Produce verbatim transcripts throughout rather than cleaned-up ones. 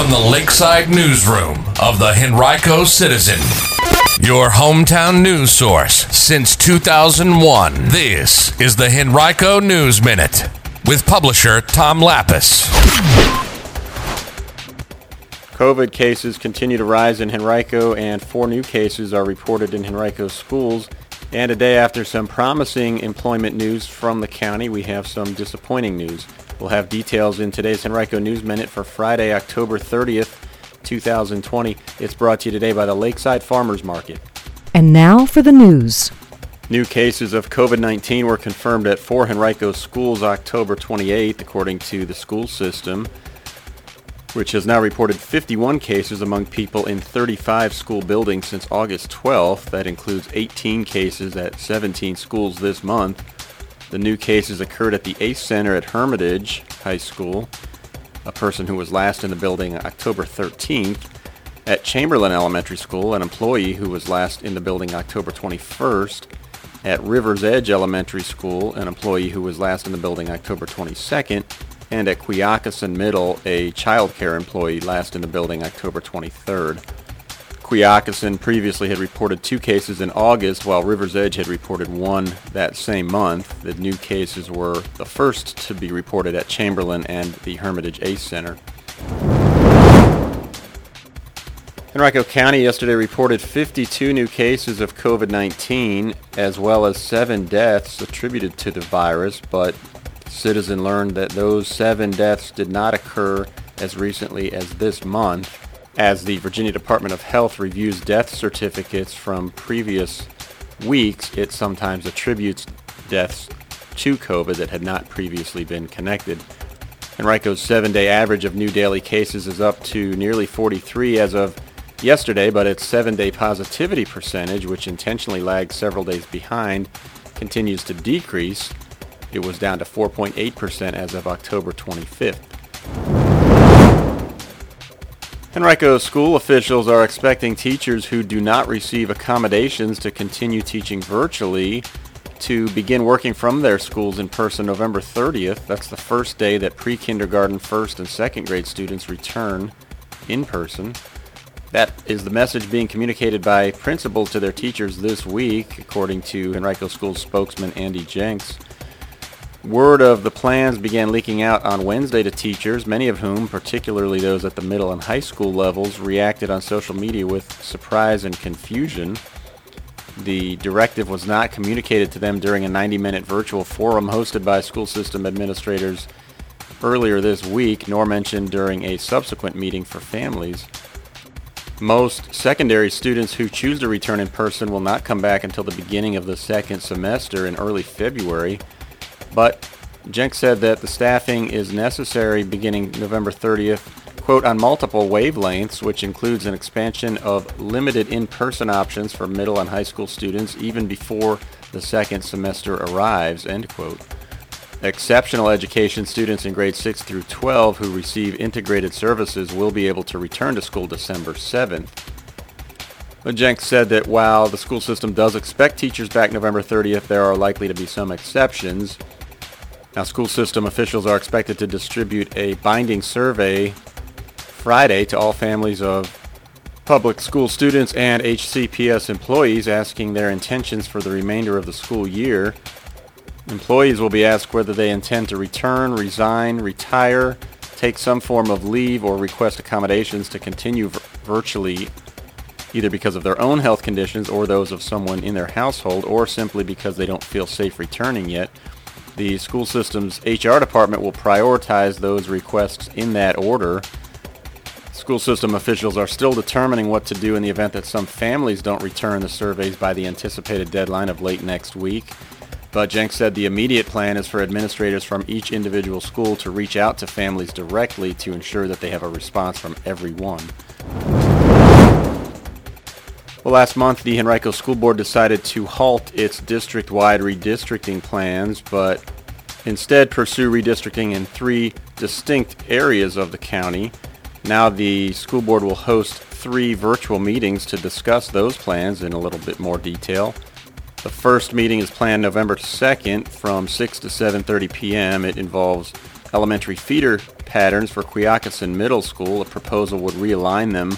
from the Lakeside Newsroom of the Henrico Citizen, your hometown news source since two thousand one. This is the Henrico News Minute with publisher Tom Lapis. COVID cases continue to rise in Henrico, and four new cases are reported in Henrico schools. And a day after some promising employment news from the county, we have some disappointing news. We'll have details in today's Henrico News Minute for Friday, October thirtieth, twenty twenty. It's brought to you today by the Lakeside Farmers Market. And now for the news. New cases of COVID nineteen were confirmed at four Henrico schools October twenty-eighth, according to the school system, which has now reported fifty-one cases among people in thirty-five school buildings since August twelfth. That includes eighteen cases at seventeen schools this month. The new cases occurred at the ACE Center at Hermitage High School, a person who was last in the building October thirteenth, at Chamberlain Elementary School, an employee who was last in the building October twenty-first, at Rivers Edge Elementary School, an employee who was last in the building October twenty-second, and at Quioccasin Middle, a child care employee last in the building October twenty-third. Quioccasin previously had reported two cases in August, while Rivers Edge had reported one that same month. The new cases were the first to be reported at Chamberlain and the Hermitage ACE Center. Henrico County yesterday reported fifty-two new cases of COVID nineteen, as well as seven deaths attributed to the virus, but Citizen learned that those seven deaths did not occur as recently as this month, as the Virginia Department of Health reviews death certificates from previous weeks. It sometimes attributes deaths to COVID that had not previously been connected. Henrico's seven-day average of new daily cases is up to nearly forty-three as of yesterday, but its seven-day positivity percentage, which intentionally lagged several days behind, continues to decrease. It was down to four point eight percent as of October twenty-fifth. Henrico school officials are expecting teachers who do not receive accommodations to continue teaching virtually to begin working from their schools in person November thirtieth. That's the first day that pre-kindergarten, first, and second grade students return in person. That is the message being communicated by principals to their teachers this week, according to Henrico school spokesman Andy Jenks. Word of the plans began leaking out on Wednesday to teachers, many of whom, particularly those at the middle and high school levels, reacted on social media with surprise and confusion. The directive was not communicated to them during a ninety-minute virtual forum hosted by school system administrators earlier this week, nor mentioned during a subsequent meeting for families. Most secondary students who choose to return in person will not come back until the beginning of the second semester in early February. But Jenks said that the staffing is necessary beginning November thirtieth, quote, on multiple wavelengths, which includes an expansion of limited in-person options for middle and high school students even before the second semester arrives, end quote. Exceptional education students in grades six through twelve who receive integrated services will be able to return to school December seventh. But Jenks said that while the school system does expect teachers back November thirtieth, there are likely to be some exceptions. Now, school system officials are expected to distribute a binding survey Friday to all families of public school students and H C P S employees asking their intentions for the remainder of the school year. Employees will be asked whether they intend to return, resign, retire, take some form of leave, or request accommodations to continue vir- virtually, either because of their own health conditions or those of someone in their household, or simply because they don't feel safe returning yet. The school system's H R department will prioritize those requests in that order. School system officials are still determining what to do in the event that some families don't return the surveys by the anticipated deadline of late next week. But Jenks said the immediate plan is for administrators from each individual school to reach out to families directly to ensure that they have a response from everyone. Well, last month, the Henrico School Board decided to halt its district-wide redistricting plans, but instead pursue redistricting in three distinct areas of the county. Now the school board will host three virtual meetings to discuss those plans in a little bit more detail. The first meeting is planned November second from six to seven thirty p.m. It involves elementary feeder patterns for Quioccasin Middle School. A proposal would realign them,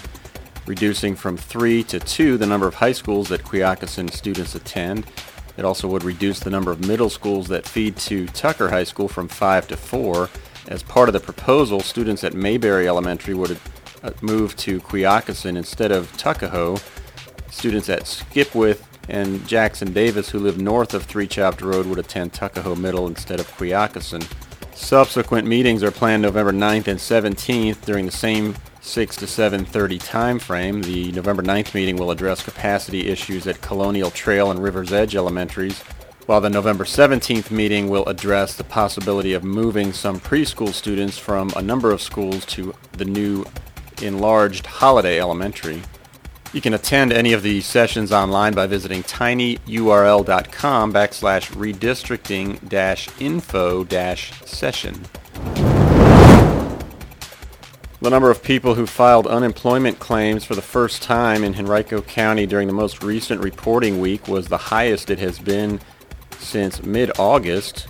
reducing from three to two the number of high schools that Quioccasin students attend. It also would reduce the number of middle schools that feed to Tucker High School from five to four. As part of the proposal, students at Mayberry Elementary would move to Quioccasin instead of Tuckahoe. Students at Skipwith and Jackson Davis, who live north of Three Chapter Road, would attend Tuckahoe Middle instead of Quioccasin. Subsequent meetings are planned November ninth and seventeenth during the same six to seven thirty time frame. The November ninth meeting will address capacity issues at Colonial Trail and Rivers Edge Elementaries, while the November seventeenth meeting will address the possibility of moving some preschool students from a number of schools to the new enlarged Holiday Elementary. You can attend any of the sessions online by visiting tinyurl.com backslash redistricting dash info dash session. The number of people who filed unemployment claims for the first time in Henrico County during the most recent reporting week was the highest it has been since mid-August.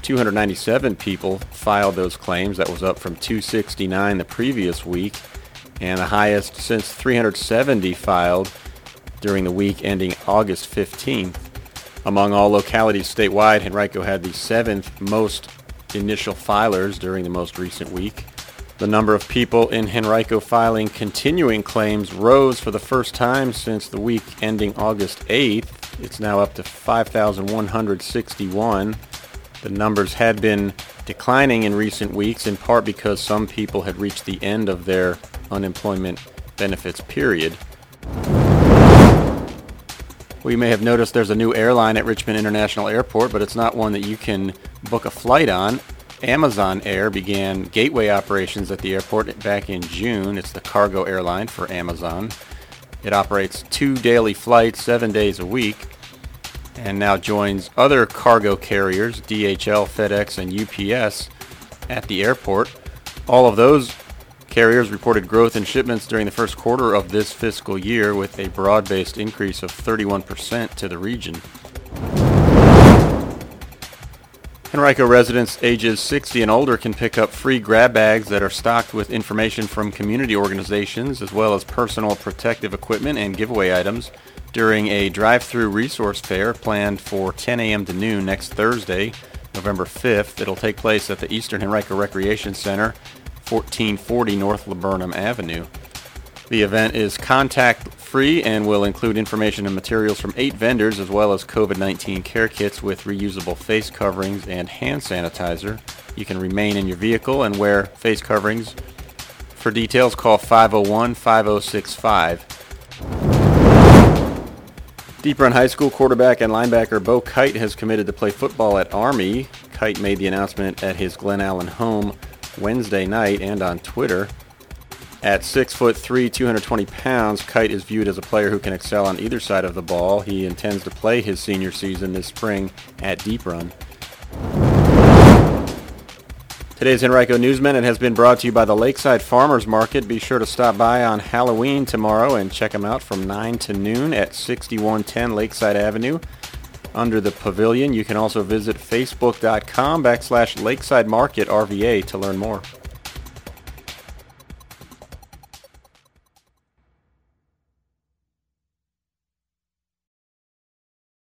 two hundred ninety-seven people filed those claims. That was up from two hundred sixty-nine the previous week, and the highest since three hundred seventy filed during the week ending August fifteenth. Among all localities statewide, Henrico had the seventh most initial filers during the most recent week. The number of people in Henrico filing continuing claims rose for the first time since the week ending August eighth. It's now up to five thousand one hundred sixty-one. The numbers had been declining in recent weeks, in part because some people had reached the end of their unemployment benefits period. We may have noticed there's a new airline at Richmond International Airport, but it's not one that you can book a flight on. Amazon Air began gateway operations at the airport back in June. It's the cargo airline for Amazon. It operates two daily flights, seven days a week, and now joins other cargo carriers, D H L, FedEx, and U P S, at the airport. All of those carriers reported growth in shipments during the first quarter of this fiscal year, with a broad-based increase of thirty-one percent to the region. Henrico residents ages sixty and older can pick up free grab bags that are stocked with information from community organizations, as well as personal protective equipment and giveaway items, during a drive-through resource fair planned for ten a.m. to noon next Thursday, November fifth. It'll take place at the Eastern Henrico Recreation Center, fourteen forty North Laburnum Avenue. The event is contact-free and will include information and materials from eight vendors, as well as COVID nineteen care kits with reusable face coverings and hand sanitizer. You can remain in your vehicle and wear face coverings. For details, call five oh one, five oh six five. Deep Run High School quarterback and linebacker Bo Kite has committed to play football at Army. Kite made the announcement at his Glen Allen home Wednesday night and on Twitter. At six foot three, two hundred twenty pounds, Kite is viewed as a player who can excel on either side of the ball. He intends to play his senior season this spring at Deep Run. Today's Henrico News Minute has been brought to you by the Lakeside Farmers Market. Be sure to stop by on Halloween tomorrow and check them out from nine to noon at sixty-one ten Lakeside Avenue under the pavilion. You can also visit facebook.com backslash Lakeside Market R V A to learn more.